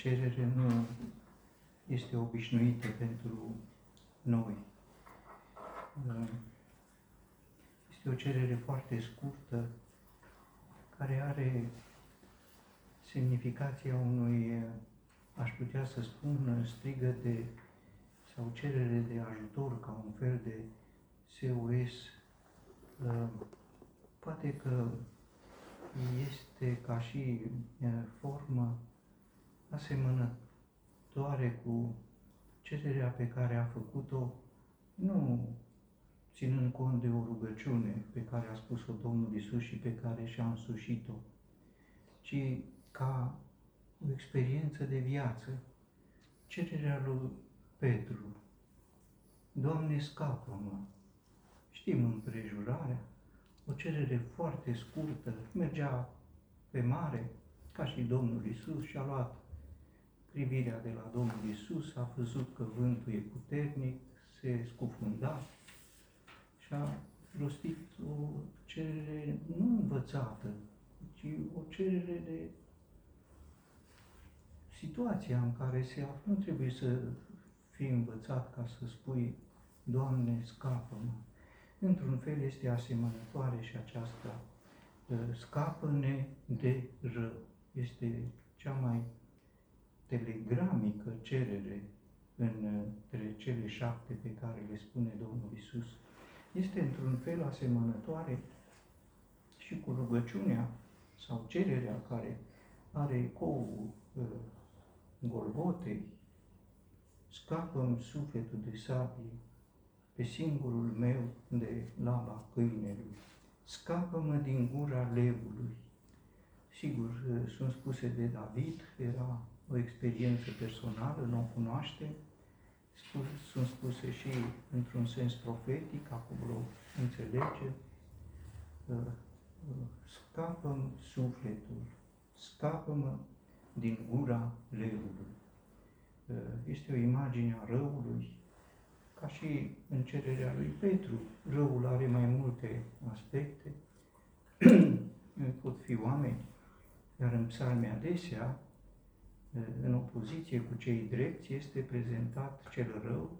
cerere nu este obișnuită pentru noi. Este o cerere foarte scurtă, care are semnificația unui, aș putea să spun, strigăte sau cerere de ajutor, ca un fel de SOS. Poate că este ca și formă asemănătoare cu cererea pe care a făcut-o, nu ținând cont de o rugăciune pe care a spus-o Domnul Iisus și pe care și-a însușit-o, ci ca o experiență de viață, cererea lui Petru. Doamne, scapă-mă! Știm împrejurarea, o cerere foarte scurtă, mergea pe mare, ca și Domnul Iisus, și a luat privirea de la Domnul Iisus, a văzut că vântul e puternic, se scufunda și a rostit o cerere nu învățată, ci o cerere de situația în care se află. Nu trebuie să fii învățat ca să spui, Doamne, scapă-mă. Într-un fel este asemănătoare și aceasta, scapă-ne de rău. Este cea mai telegramică cerere între cele 7 pe care le spune Domnul Iisus. Este într-un fel asemănătoare și cu rugăciunea sau cererea care are ecoul Golgotei. Scapă-mi sufletul de sabie, pe singurul meu de laba câinelui. Scapă-mă din gura leului. Sigur, sunt spuse de David, era o experiență personală, nu o cunoaște. Sunt spuse și într-un sens profetic, acolo înțelege. Scapă-mi sufletul, scapă-mă din gura leului. Este o imagine a răului, ca și în cererea lui Petru. Răul are mai multe aspecte, pot fi oameni, iar în psalme adesea, în opoziție cu cei drepți, este prezentat cel rău,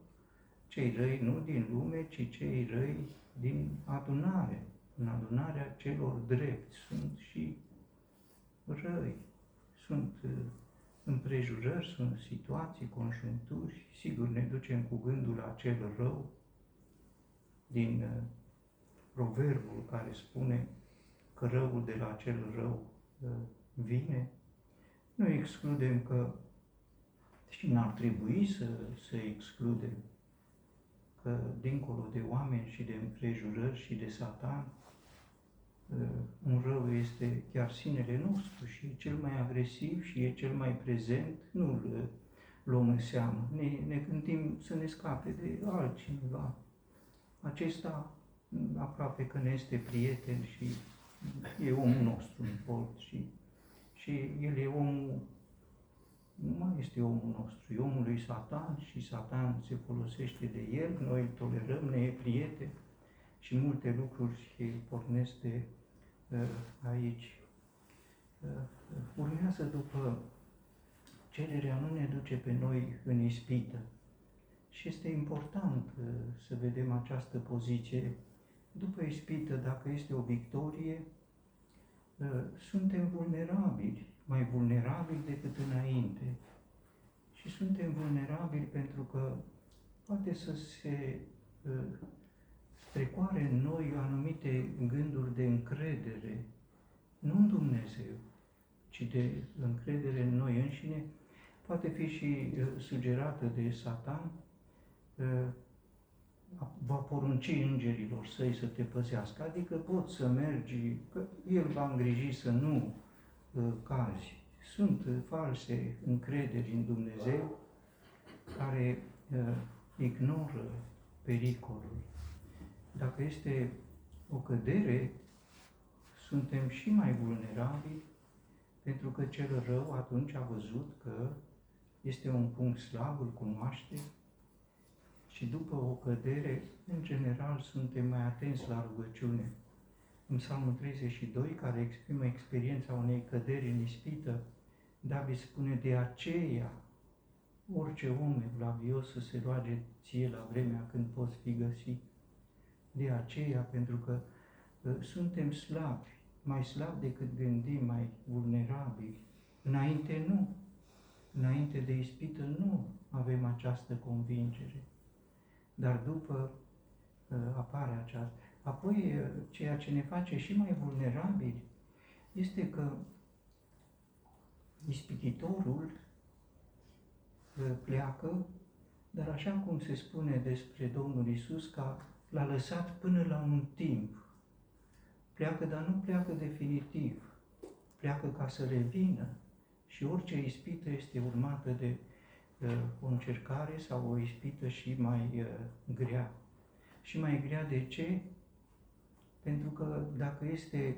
cei răi nu din lume, ci cei răi din adunare. În adunarea celor drepți sunt și răi, sunt împrejurări, sunt situații, conjuncturi. Sigur, ne ducem cu gândul la cel rău din proverbul care spune că răul de la cel rău vine. Nu excludem că, și n-ar trebui să excludem, că dincolo de oameni și de împrejurări și de Satan, un rău este chiar sinele nostru și e cel mai agresiv și e cel mai prezent, nu-l luăm în seamă. Ne gândim să ne scape de altcineva. Acesta aproape că ne este prieten și e omul nostru în port și el e omul, nu mai este omul nostru, e omul lui Satan și Satan se folosește de el, noi îl tolerăm, ne e prieten. Și multe lucruri pornesc de aici. Urmează după cererea nu ne duce pe noi în ispită. Și este important să vedem această poziție. După ispită, dacă este o victorie, suntem vulnerabili, mai vulnerabili decât înainte. Și suntem vulnerabili pentru că poate să se trecoare în noi anumite gânduri de încredere, nu în Dumnezeu, ci de încredere în noi înșine, poate fi și sugerată de Satan, va porunci îngerilor săi să te păzească, adică poți să mergi, că el va îngriji să nu cazi. Sunt false încrederi în Dumnezeu care ignoră pericolul. Dacă este o cădere, suntem și mai vulnerabili, pentru că cel rău atunci a văzut că este un punct slab, îl cunoaște și după o cădere, în general, suntem mai atenți la rugăciune. În Psalmul 32, care exprimă experiența unei căderi în ispită, David spune, de aceea, orice om evlavios să se roage ție la vremea când poți fi găsit. De aceea, pentru că suntem slabi, mai slabi decât gândim, mai vulnerabili. Înainte nu, înainte de ispită nu avem această convingere. Dar după apare aceasta. Apoi, ceea ce ne face și mai vulnerabili este că ispititorul pleacă, dar așa cum se spune despre Domnul Iisus, că l-a lăsat până la un timp. Pleacă, dar nu pleacă definitiv. Pleacă ca să revină și orice ispită este urmată de o încercare sau o ispită și mai grea. Și mai grea de ce? Pentru că dacă este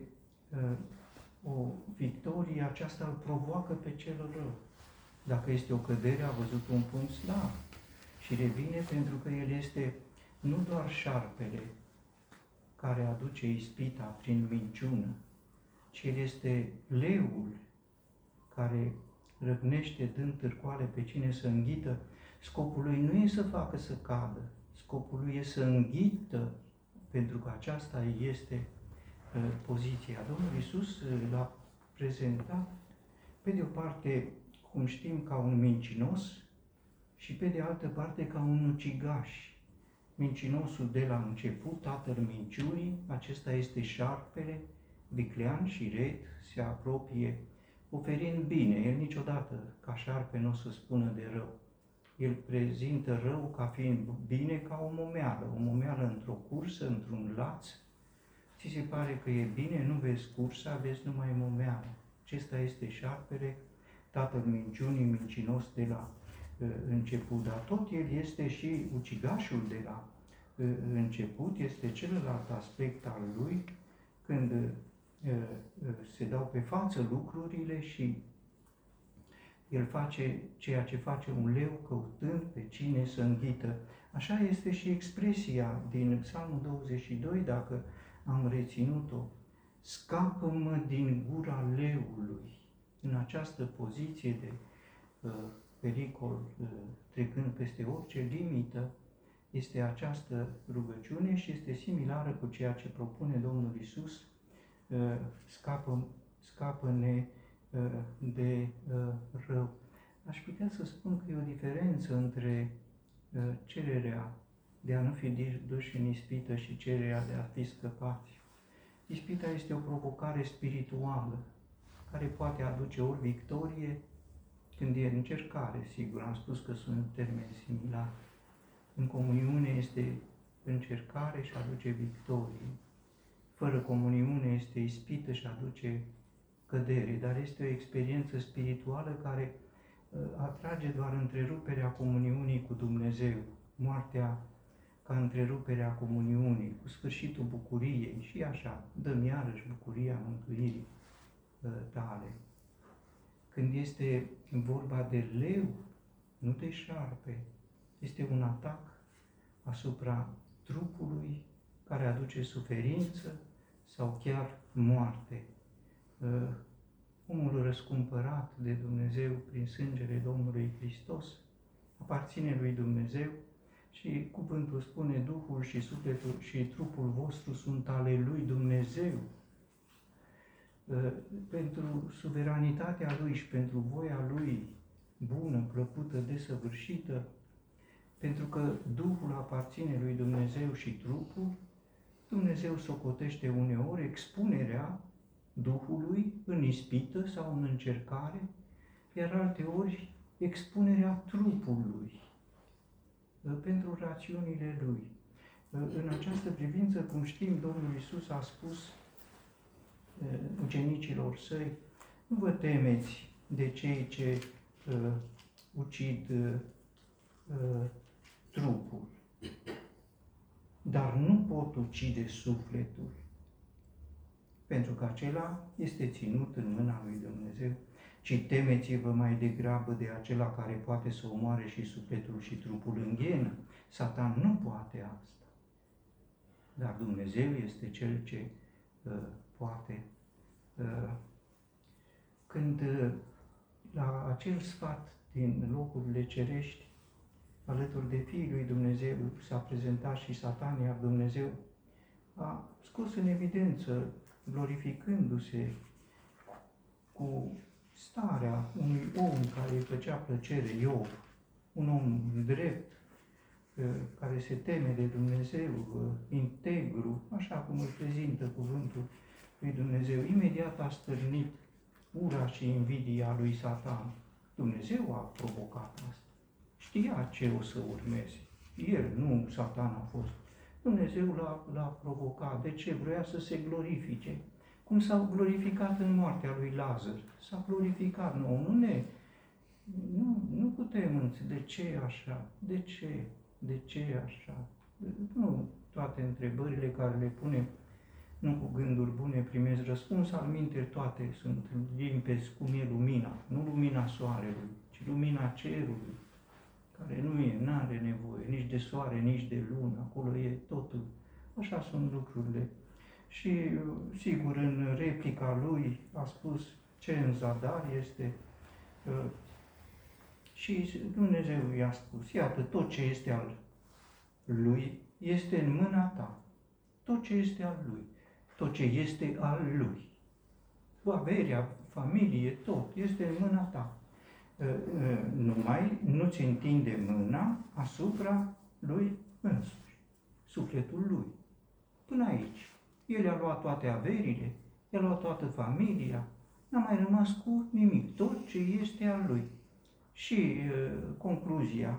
o victorie, aceasta îl provoacă pe cel rău. Dacă este o cădere, a văzut un punct slab și revine, pentru că el este nu doar șarpele care aduce ispita prin minciună, ci el este leul care răgnește dând târcoale pe cine să înghită. Scopul lui nu e să facă să cadă, scopul lui e să înghită, pentru că aceasta este poziția. Domnul Iisus l-a prezentat, pe de o parte, cum știm, ca un mincinos și pe de altă parte ca un ucigaș. Mincinosul de la început, tatăl minciunii, acesta este șarpele, viclean și ret, se apropie oferind bine. El niciodată ca șarpe nu o să spună de rău. El prezintă rău ca fiind bine, ca o momeală. O momeală într-o cursă, într-un laț. Ți se pare că e bine, nu vezi cursa, vezi numai momeală. Acesta este șarpele, tatăl minciunii, mincinos de la început, dar tot el este și ucigașul de la început, este celălalt aspect al lui, când se dau pe față lucrurile și el face ceea ce face un leu căutând pe cine să înghită. Așa este și expresia din Psalmul 22, dacă am reținut-o, scapă-mă din gura leului. În această poziție de pericol, trecând peste orice limită, este această rugăciune și este similară cu ceea ce propune Domnul Iisus, scapă-ne de rău. Aș putea să spun că e o diferență între cererea de a nu fi duși în ispită și cererea de a fi scăpați. Ispita este o provocare spirituală, care poate aduce ori victorie, când e încercare, sigur, am spus că sunt termeni similari. În comuniune este încercare și aduce victorie. Fără comuniune este ispită și aduce cădere, dar este o experiență spirituală care atrage doar întreruperea comuniunii cu Dumnezeu, moartea ca întreruperea comuniunii, cu sfârșitul bucuriei și așa, dăm iarăși bucuria mântuirii tale. Când este vorba de leu, nu de șarpe, este un atac asupra trupului care aduce suferință sau chiar moarte. Omul răscumpărat de Dumnezeu prin sângele Domnului Hristos aparține lui Dumnezeu și cuvântul spune, Duhul și sufletul și trupul vostru sunt ale lui Dumnezeu. Pentru suveranitatea Lui și pentru voia Lui bună, plăcută, desăvârșită, pentru că Duhul aparține lui Dumnezeu și trupul, Dumnezeu socotește uneori expunerea Duhului în ispită sau în încercare, iar alteori expunerea trupului pentru rațiunile Lui. În această privință, cum știm, Domnul Iisus a spus ucenicilor săi, nu vă temeți de cei ce ucid trupul, dar nu pot ucide sufletul, pentru că acela este ținut în mâna lui Dumnezeu, ci temeți-vă mai degrabă de acela care poate să omoare și sufletul și trupul în ghenă. Satan nu poate asta, dar Dumnezeu este Cel ce poate. Când la acel sfat din locurile cerești, alături de Fiul lui Dumnezeu, s-a prezentat și Satan, iar Dumnezeu a scos în evidență, glorificându-se cu starea unui om care îi făcea plăcere, Iov, un om drept, care se teme de Dumnezeu, integru, așa cum îl prezintă cuvântul lui Dumnezeu. Imediat a stârnit ura și invidia lui Satan. Dumnezeu a provocat asta. Știa ce o să urmeze. El, nu Satan a fost. Dumnezeu l-a provocat. De ce? Vrea să se glorifice. Cum s-au glorificat în moartea lui Lazar. S-a glorificat. Nu putem înțelege de ce așa. De ce așa? Nu toate întrebările care le punem, nu cu gânduri bune primesc răspuns, alminteri toate sunt limpezi cum e lumina, nu lumina soarelui, ci lumina cerului, care nu are nevoie nici de soare, nici de lună, acolo e totul. Așa sunt lucrurile. Și sigur, în replica lui a spus ce în zadar este. Și Dumnezeu i-a spus, iată, tot ce este al lui este în mâna ta. Tot ce este al lui, tot ce este al lui. Averea, familie, tot este în mâna ta. Numai nu-ți întinde mâna asupra lui însuși, sufletul lui. Până aici. El a luat toate averile, el a luat toată familia, n-a mai rămas cu nimic, tot ce este al lui. Și concluzia,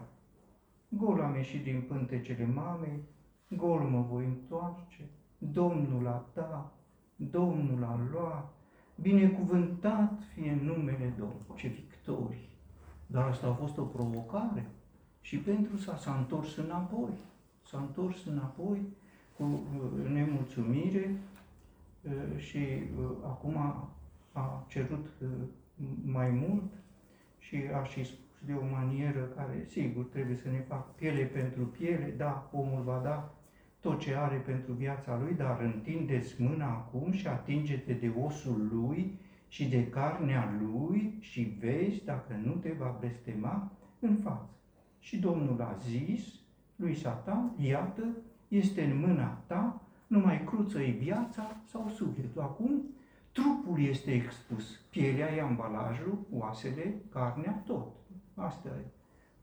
gol am ieșit din pântecele mamei, gol mă voi întoarce, Domnul a dat, Domnul a luat, binecuvântat fie numele Domnului. Ce victorie! Dar asta a fost o provocare și pentru asta s-a întors înapoi. S-a întors înapoi cu nemulțumire și acum a cerut mai mult și a și spus de o manieră care, sigur, trebuie să ne fac piele pentru piele, da, omul va da tot ce are pentru viața lui, dar întindeți mâna acum și atinge-te de osul lui și de carnea lui și vezi dacă nu te va blestema în față. Și Domnul a zis lui Satan, iată, este în mâna ta, numai cruță-i viața sau sufletul. Acum trupul este expus, pielea e ambalajul, oasele, carnea, tot. Asta e.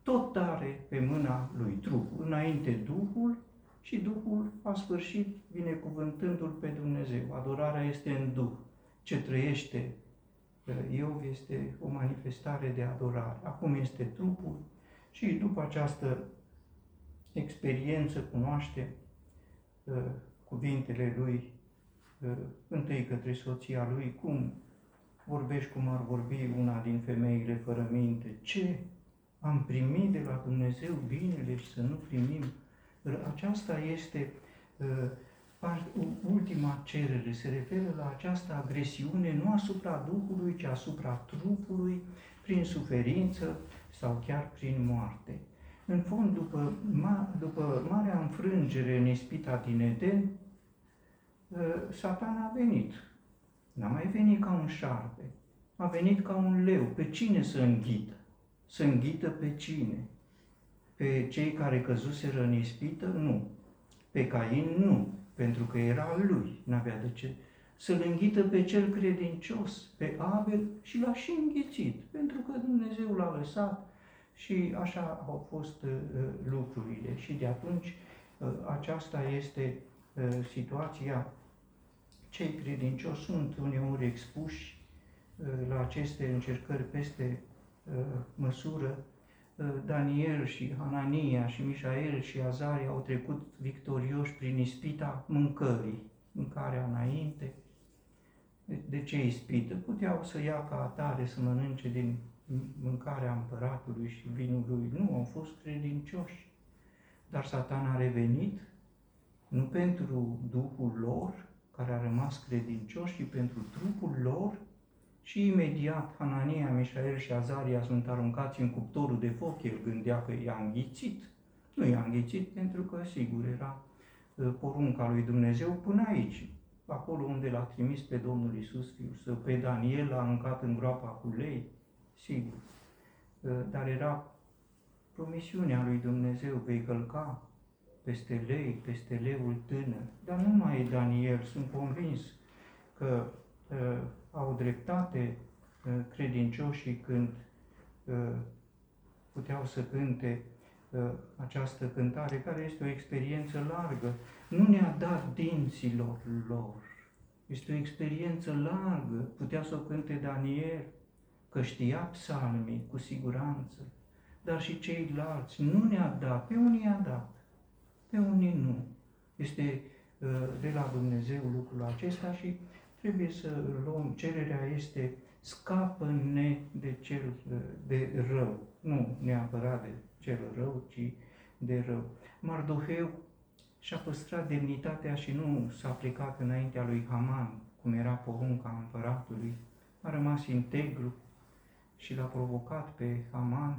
Tot are pe mâna lui trupul, înainte Duhul, și Duhul a sfârșit binecuvântându-L pe Dumnezeu. Adorarea este în Duh. Ce trăiește Iov este o manifestare de adorare. Acum este trupul și după această experiență cunoaște cuvintele lui întâi către soția lui, cum vorbești cum ar vorbi una din femeile fără minte. Ce am primit de la Dumnezeu binele și să nu primim. Aceasta este ultima cerere, se referă la această agresiune nu asupra Duhului, ci asupra trupului, prin suferință sau chiar prin moarte. În fond, după marea înfrângere în ispita din Eden, Satan a venit. N-a mai venit ca un șarpe, a venit ca un leu. Pe cine să înghită? Să înghită pe cine? Pe cei care căzuseră în ispită? Nu. Pe Cain? Nu. Pentru că era lui, n-avea de ce. Să-l înghită pe cel credincios, pe Abel, și l-a și înghițit, pentru că Dumnezeu l-a lăsat și așa au fost lucrurile. Și de atunci aceasta este situația. Cei credincioși sunt uneori expuși la aceste încercări peste măsură. Daniel și Hanania și Mișael și Azaria au trecut victorioși prin ispita mâncării, mâncarea înainte. De ce ispită? Puteau să ia ca atare, să mănânce din mâncarea împăratului și vinul lui. Nu, au fost credincioși. Dar Satan a revenit nu pentru Duhul lor, care a rămas credincioși, ci pentru trupul lor. Și imediat Hanania, Mișael și Azaria sunt aruncați în cuptorul de foc. El gândea că i-a înghițit. Nu i-a înghițit pentru că, sigur, era porunca lui Dumnezeu până aici. Acolo unde l-a trimis pe Domnul Iisus Fiul Său, pe Daniel l-a aruncat în groapa cu lei. sigur. Dar era promisiunea lui Dumnezeu, vei călca peste lei, peste leul tânăr. Dar nu mai e Daniel, sunt convins că au dreptate credincioșii când puteau să cânte această cântare, care este o experiență largă. Nu ne-a dat dinților lor. Este o experiență largă. Putea să o cânte Daniel, că știa psalmii cu siguranță, dar și ceilalți. Nu ne-a dat, pe unii i-a dat, pe unii nu. Este de la Dumnezeu lucrul acesta și trebuie să luăm. Cererea este: scapă-ne de cel de rău, nu neapărat de cel rău, ci de rău. Mardofeu și-a păstrat demnitatea și nu s-a plecat înaintea lui Haman, cum era porunca împăratului. A rămas integru și l-a provocat pe Haman,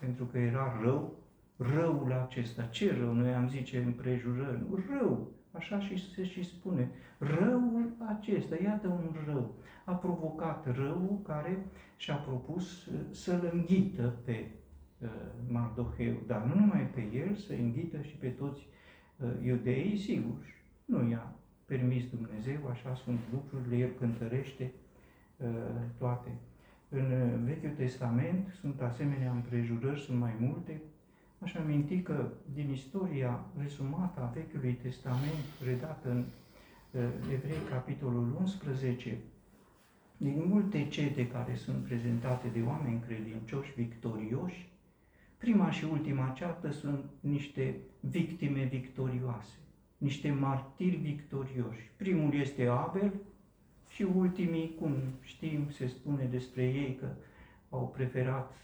pentru că era rău, răul acesta. Ce rău? Noi am zice împrejurări. Rău, așa și se și spune. Răul acesta, iată un rău. A provocat răul care și-a propus să-l înghită pe Mardoheu, dar nu numai pe el, să înghită și pe toți iudeii, sigur. Nu i-a permis Dumnezeu, așa sunt lucrurile, el cântărește toate. În Vechiul Testament sunt asemenea împrejurări, sunt mai multe. Aș aminti că din istoria rezumată a Vechiului Testament, redată în Evrei, capitolul 11, din multe cete care sunt prezentate de oameni credincioși, victorioși, prima și ultima ceată sunt niște victime victorioase, niște martiri victorioși. Primul este Abel și ultimii, cum știm, se spune despre ei că au preferat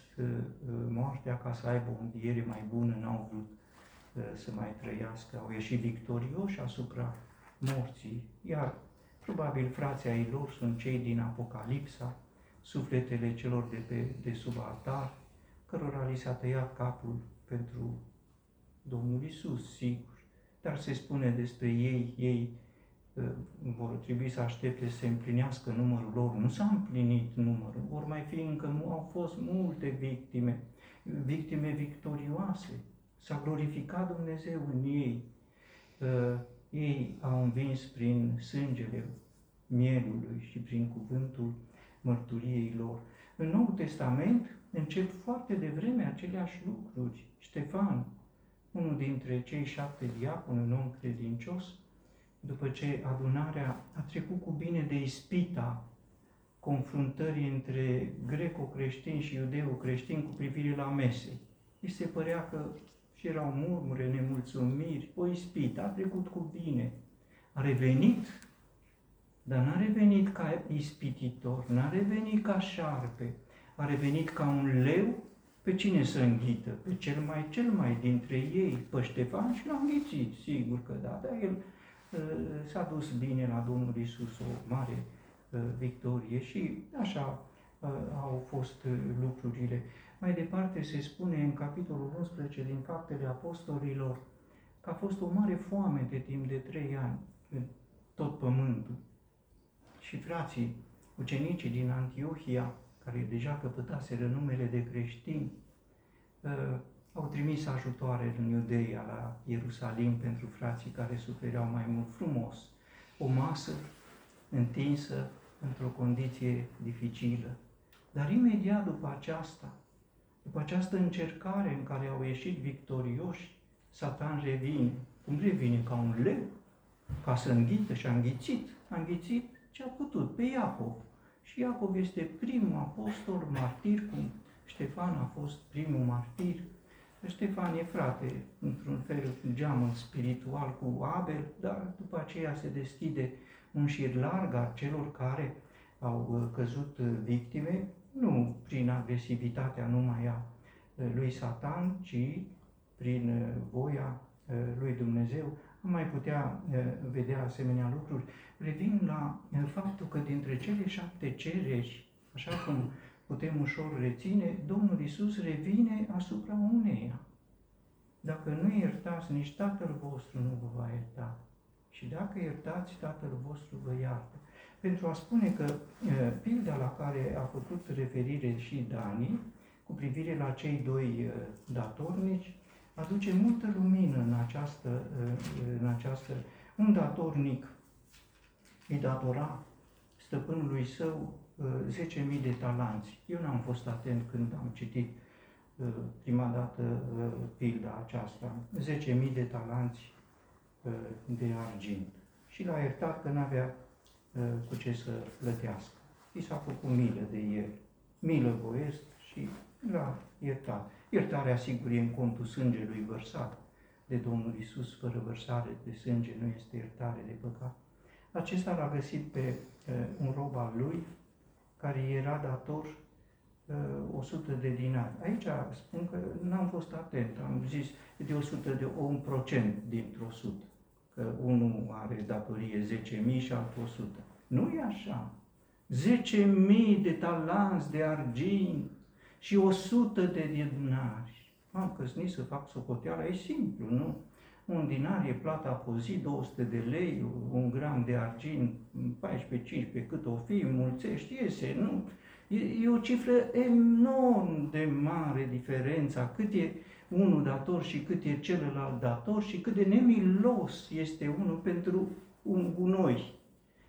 moartea ca să aibă o înviere mai bună, n-au vrut să mai trăiască, au ieșit victorioși asupra morții, iar probabil frații ai lor sunt cei din Apocalipsa, sufletele celor de sub altar, cărora li s-a tăiat capul pentru Domnul Iisus, sigur. Dar se spune despre ei, vor trebui să aștepte să se împlinească numărul lor. Nu s-a împlinit numărul, vor mai fi încă, au fost multe victime victorioase. S-a glorificat Dumnezeu în ei. Ei au învins prin sângele Mielului și prin cuvântul mărturiei lor. În Noul Testament încep foarte devreme aceleași lucruri. Ștefan, unul dintre cei 7 diaconi, un om credincios, după ce adunarea a trecut cu bine de ispita confruntării între greco-creștini și iudeo-creștini cu privire la mese, îi se părea că și erau murmure, nemulțumiri, o ispită, a trecut cu bine. A revenit, dar n-a revenit ca ispititor, n-a revenit ca șarpe, a revenit ca un leu. Pe cine să înghită? Pe cel mai dintre ei, pe Ștefan, și l-a înghițit, sigur că da, dar el s-a dus bine la Domnul Iisus, o mare victorie, și așa au fost lucrurile. Mai departe se spune în capitolul 11 din Faptele Apostolilor că a fost o mare foame de timp de 3 ani în tot pământul. Și frații, ucenicii din Antiohia, care deja căpătaseră numele de creștini, au trimis ajutoare în Iudeia, la Ierusalim, pentru frații care sufereau mai mult. Frumos, o masă întinsă într-o condiție dificilă. Dar imediat după această încercare în care au ieșit victorioși, Satan revine. Cum revine? Ca un leu, ca să înghită, și a înghițit ce a putut, pe Iacov. Și Iacov este primul apostol martir, cum Ștefan a fost primul martir. Ștefan e frate, într-un fel, geamă spiritual cu Abel, dar după aceea se deschide un șir larg al celor care au căzut victime, nu prin agresivitatea numai a lui Satan, ci prin voia lui Dumnezeu. Nu mai putea vedea asemenea lucruri. Revin la faptul că dintre cele 7 cereri, așa cum putem ușor reține, Domnul Iisus revine asupra uneia. Dacă nu iertați, nici Tatăl vostru nu vă va ierta. Și dacă iertați, Tatăl vostru vă iartă. pentru a spune că pilda la care a făcut referire și Dani, cu privire la cei doi datornici, aduce multă lumină în această. Un datornic îi datora stăpânului său 10.000 de talanți. Eu n-am fost atent când am citit prima dată pilda aceasta. 10.000 de talanți de argint. Și l-a iertat că n-avea cu ce să plătească. I s-a făcut milă de el. Milă voiesc și l-a iertat. Iertarea, sigur, e în contul sângelui vărsat de Domnul Iisus. Fără vărsare de sânge nu este iertare de păcat. Acesta l-a găsit pe un rob al lui, care era dator 100 de dinari. Aici spun că n-am fost atent, am zis de 100 de 1% dintr-o sută, că unul are datorie 10.000 și altul 100. Nu e așa. 10.000 de talanți de argint și 100 de dinari. M-am căsnit să fac socoteala, e simplu, nu? Un dinar e plata pe zi, 200 de lei, un gram de argint, 14-15, cât o fi, mulțești, iese, nu? E o cifră enorm de mare diferența, cât e unul dator și cât e celălalt dator și cât de nemilos este unul pentru un gunoi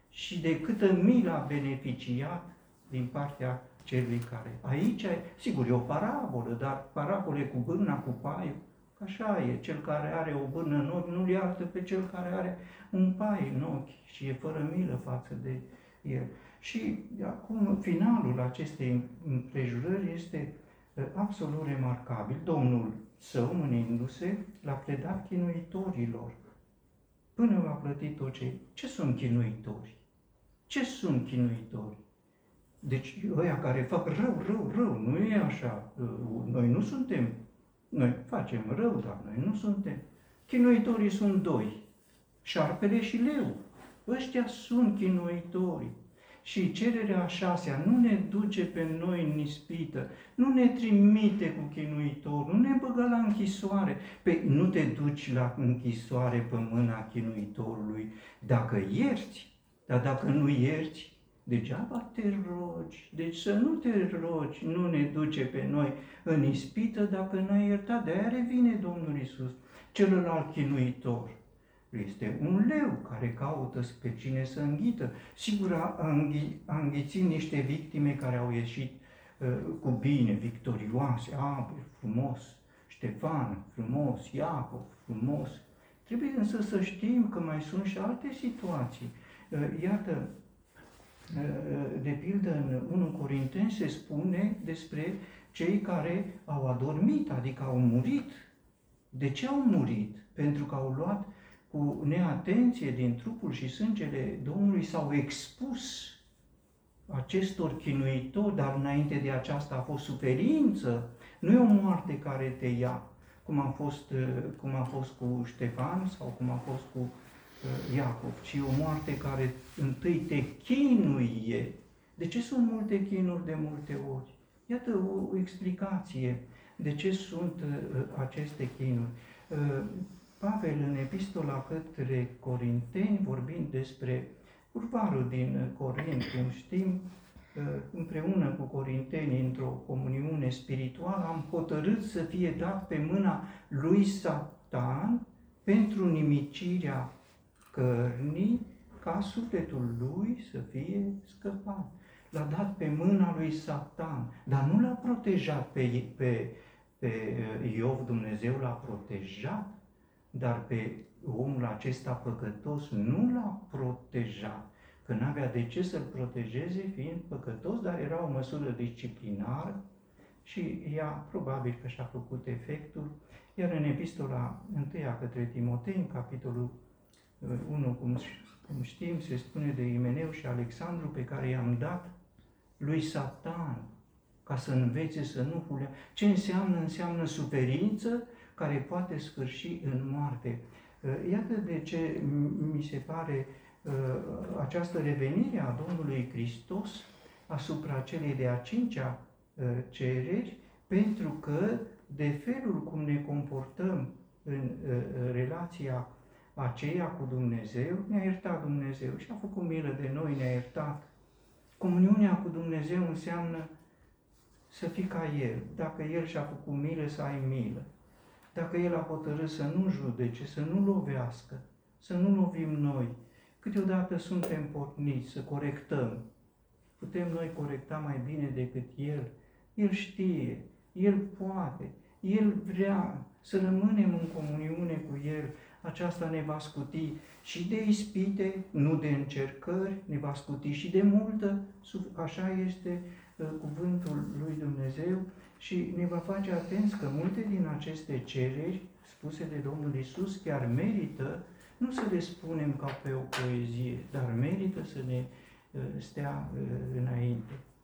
și de câtă milă a beneficiat din partea celui care. Aici, sigur, e o parabolă, dar parabole cu bârna, cu paiul, așa e, cel care are o bârnă în ochi nu-l iartă pe cel care are un pai în ochi și e fără milă față de el. Și acum finalul acestei împrejurări este absolut remarcabil. Domnul său, mânindu-se, l-a predat chinuitorilor până va plăti tot ce... Ce sunt chinuitori? Ce sunt chinuitori? Deci ăia care fac rău, nu e așa. Noi nu suntem. Noi facem rău, dar noi nu suntem. Chinuitorii sunt doi, șarpele și leu. Ăștia sunt chinuitorii. Și cererea a șasea nu ne duce pe noi în ispită, nu ne trimite cu chinuitorul, nu ne băgă la închisoare. Păi nu te duci la închisoare pe mâna chinuitorului dacă ierți, dar dacă nu ierți, degeaba te rogi. Deci să nu te rogi, nu ne duce pe noi în ispită dacă n-ai iertat. De-aia revine Domnul Iisus. Celălalt chinuitor este un leu care caută pe cine să înghită. Sigur, a înghițit niște victime care au ieșit cu bine, victorioase. Abel, frumos, Ștefan, frumos, Iacov, frumos. Trebuie însă să știm că mai sunt și alte situații. Iată, de pildă, în 1 Corinteni se spune despre cei care au adormit, adică au murit. De ce au murit? Pentru că au luat cu neatenție din trupul și sângele Domnului, s-au expus acestor chinuitori, dar înainte de aceasta a fost suferință. Nu e o moarte care te ia, cum a fost cu Ștefan sau cum a fost cu Iacov, ci o moarte care întâi te chinuie. De ce sunt multe chinuri de multe ori? Iată o explicație de ce sunt aceste chinuri. Pavel, în epistola către Corinteni, vorbind despre curvarul din Corint, cum știm, împreună cu corintenii, într-o comuniune spirituală, am hotărât să fie dat pe mâna lui Satan pentru nimicirea cărnii, ca sufletul lui să fie scăpat. L-a dat pe mâna lui Satan, dar nu l-a protejat pe Iov, Dumnezeu l-a protejat. Dar pe omul acesta păcătos nu l-a protejat, că n-avea de ce să-l protejeze fiind păcătos, dar era o măsură disciplinară și ea probabil că și-a făcut efectul. Iar în epistola 1-a către Timotei, în capitolul 1, cum știm, se spune de Imeneu și Alexandru, pe care i-am dat lui Satan ca să învețe să nu hulea. Ce înseamnă? Înseamnă suferință care poate sfârși în moarte. Iată de ce mi se pare această revenire a Domnului Hristos asupra celei de-a 5-a cereri, pentru că de felul cum ne comportăm în relația aceea cu Dumnezeu, ne-a iertat Dumnezeu și a făcut milă de noi, ne-a iertat. Comuniunea cu Dumnezeu înseamnă să fii ca El. Dacă El și-a făcut milă, să ai milă. Dacă El a hotărât să nu judece, să nu lovească, să nu lovim noi, câteodată suntem porniți să corectăm. Putem noi corecta mai bine decât El. El știe, El poate, El vrea să rămânem în comuniune cu El. Aceasta ne va scuti și de ispite, nu de încercări, ne va scuti și de multă, așa este cuvântul lui Dumnezeu și ne va face atenți că multe din aceste cereri spuse de Domnul Iisus chiar merită, nu să le spunem ca pe o poezie, dar merită să ne stea înainte.